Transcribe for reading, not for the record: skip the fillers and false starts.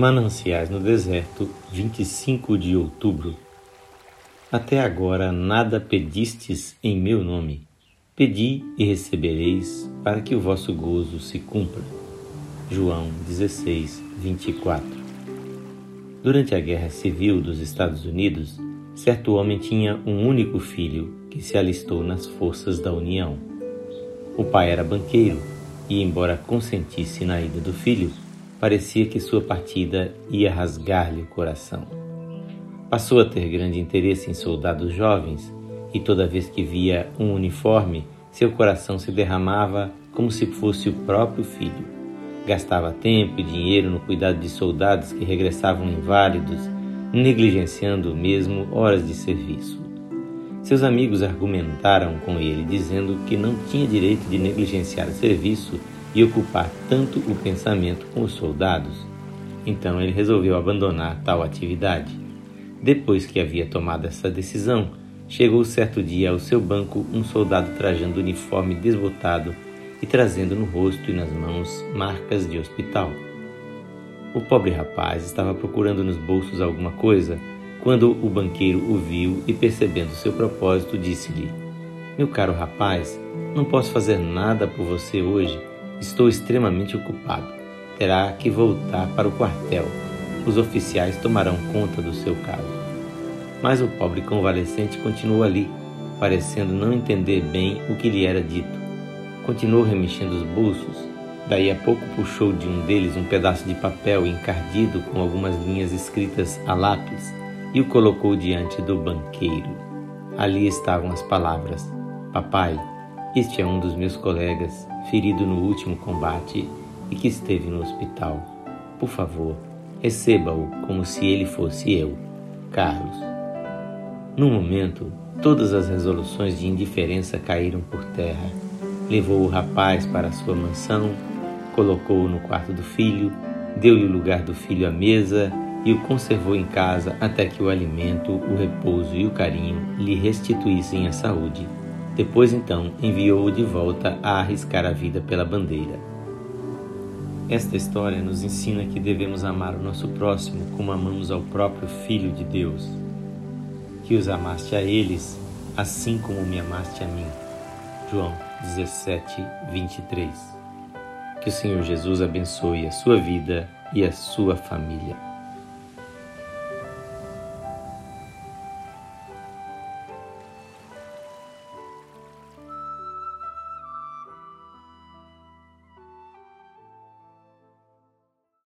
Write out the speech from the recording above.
Mananciais no Deserto, 25 de outubro. Até agora nada pedistes em meu nome. Pedi e recebereis, para que o vosso gozo se cumpra. João 16, 24. Durante a Guerra Civil dos Estados Unidos, certo homem tinha um único filho que se alistou nas forças da União. O pai era banqueiro e, embora consentisse na ida do filho, parecia que sua partida ia rasgar-lhe o coração. Passou a ter grande interesse em soldados jovens e toda vez que via um uniforme, seu coração se derramava como se fosse o próprio filho. Gastava tempo e dinheiro no cuidado de soldados que regressavam inválidos, negligenciando mesmo horas de serviço. Seus amigos argumentaram com ele, dizendo que não tinha direito de negligenciar o serviço e ocupar tanto o pensamento com os soldados. Então ele resolveu abandonar tal atividade. Depois que havia tomado essa decisão, chegou certo dia ao seu banco um soldado trajando o uniforme desbotado e trazendo no rosto e nas mãos marcas de hospital. O pobre rapaz estava procurando nos bolsos alguma coisa quando o banqueiro o viu e, percebendo seu propósito, disse-lhe: "Meu caro rapaz, não posso fazer nada por você hoje. Estou extremamente ocupado. Terá que voltar para o quartel. Os oficiais tomarão conta do seu caso." Mas o pobre convalescente continuou ali, parecendo não entender bem o que lhe era dito. Continuou remexendo os bolsos. Daí a pouco puxou de um deles um pedaço de papel encardido com algumas linhas escritas a lápis e o colocou diante do banqueiro. Ali estavam as palavras: "Papai, este é um dos meus colegas, ferido no último combate e que esteve no hospital. Por favor, receba-o como se ele fosse eu, Carlos." No momento, todas as resoluções de indiferença caíram por terra. Levou o rapaz para sua mansão, colocou-o no quarto do filho, deu-lhe o lugar do filho à mesa e o conservou em casa até que o alimento, o repouso e o carinho lhe restituíssem a saúde. Depois, então, enviou-o de volta a arriscar a vida pela bandeira. Esta história nos ensina que devemos amar o nosso próximo como amamos ao próprio Filho de Deus. "Que os amaste a eles, assim como me amaste a mim." João 17, 23. Que o Senhor Jesus abençoe a sua vida e a sua família.